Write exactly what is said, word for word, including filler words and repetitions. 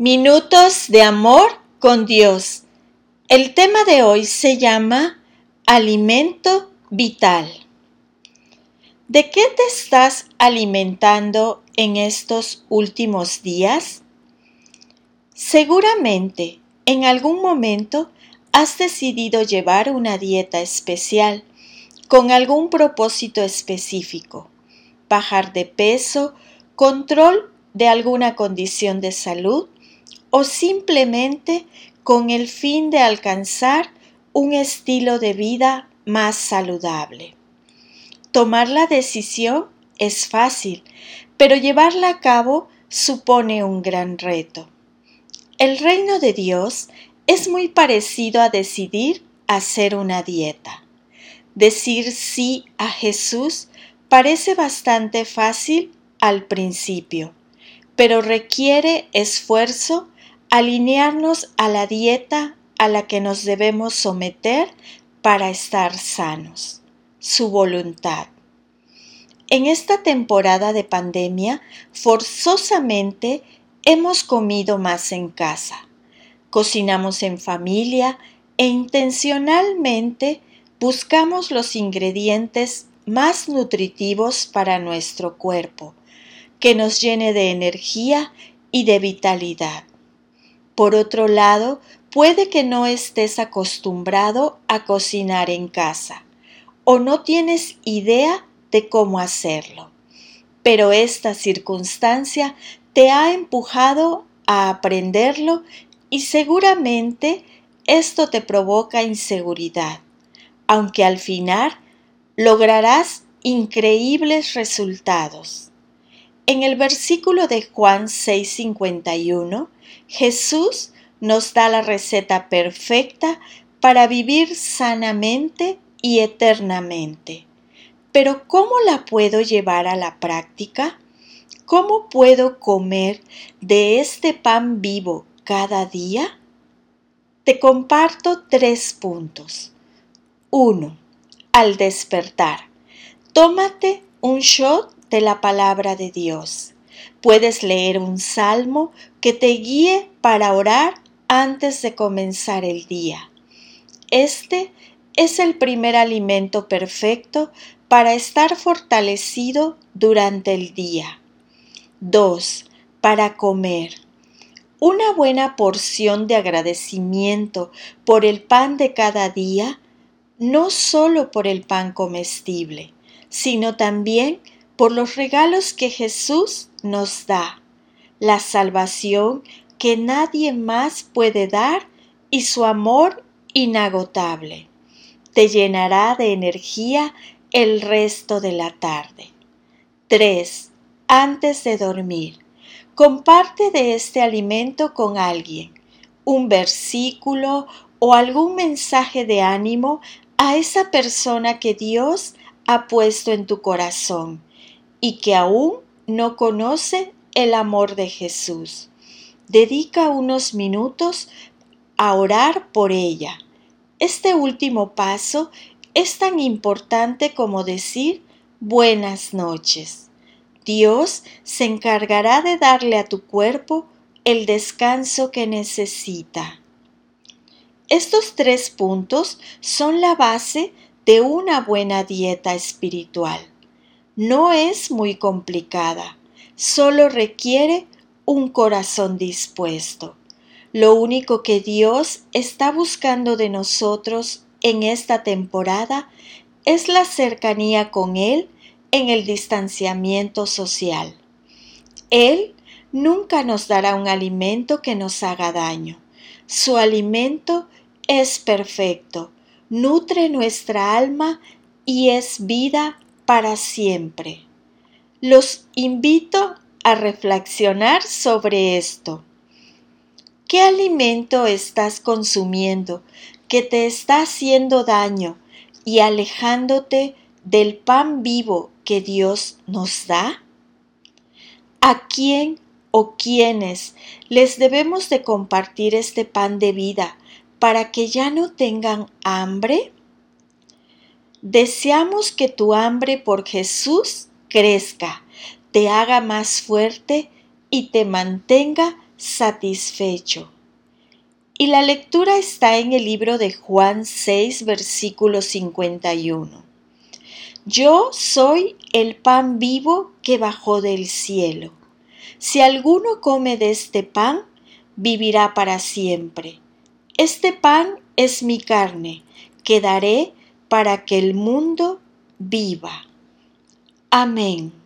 Minutos de amor con Dios. El tema de hoy se llama alimento vital. ¿De qué te estás alimentando en estos últimos días? Seguramente en algún momento has decidido llevar una dieta especial con algún propósito específico, bajar de peso, control de alguna condición de salud, o simplemente con el fin de alcanzar un estilo de vida más saludable. Tomar la decisión es fácil, pero llevarla a cabo supone un gran reto. El reino de Dios es muy parecido a decidir hacer una dieta. Decir sí a Jesús parece bastante fácil al principio, pero requiere esfuerzo alinearnos a la dieta a la que nos debemos someter para estar sanos, su voluntad. En esta temporada de pandemia, forzosamente hemos comido más en casa. Cocinamos en familia e intencionalmente buscamos los ingredientes más nutritivos para nuestro cuerpo, que nos llene de energía y de vitalidad. Por otro lado, puede que no estés acostumbrado a cocinar en casa o no tienes idea de cómo hacerlo, pero esta circunstancia te ha empujado a aprenderlo y seguramente esto te provoca inseguridad, aunque al final lograrás increíbles resultados. En el versículo de Juan seis cincuenta y uno, Jesús nos da la receta perfecta para vivir sanamente y eternamente. Pero ¿cómo la puedo llevar a la práctica? ¿Cómo puedo comer de este pan vivo cada día? Te comparto tres puntos. uno. Al despertar, tómate un shot de la palabra de Dios. Puedes leer un salmo que te guíe para orar antes de comenzar el día. Este es el primer alimento perfecto para estar fortalecido durante el día. dos. Para comer. Una buena porción de agradecimiento por el pan de cada día, no solo por el pan comestible, sino también por los regalos que Jesús nos da, la salvación que nadie más puede dar y su amor inagotable. Te llenará de energía el resto de la tarde. tres. Antes de dormir, comparte de este alimento con alguien, un versículo o algún mensaje de ánimo a esa persona que Dios ha puesto en tu corazón y que aún no conoce el amor de Jesús. Dedica unos minutos a orar por ella. Este último paso es tan importante como decir buenas noches. Dios se encargará de darle a tu cuerpo el descanso que necesita. Estos tres puntos son la base de una buena dieta espiritual. No es muy complicada, solo requiere un corazón dispuesto. Lo único que Dios está buscando de nosotros en esta temporada es la cercanía con Él en el distanciamiento social. Él nunca nos dará un alimento que nos haga daño. Su alimento es perfecto, nutre nuestra alma y es vida para siempre. Los invito a reflexionar sobre esto. ¿Qué alimento estás consumiendo que te está haciendo daño y alejándote del pan vivo que Dios nos da? ¿A quién o quiénes les debemos de compartir este pan de vida para que ya no tengan hambre? Deseamos que tu hambre por Jesús crezca, te haga más fuerte y te mantenga satisfecho. Y la lectura está en el libro de Juan seis, versículo cincuenta y uno. Yo soy el pan vivo que bajó del cielo. Si alguno come de este pan, vivirá para siempre. Este pan es mi carne, que daré para que el mundo viva. Amén.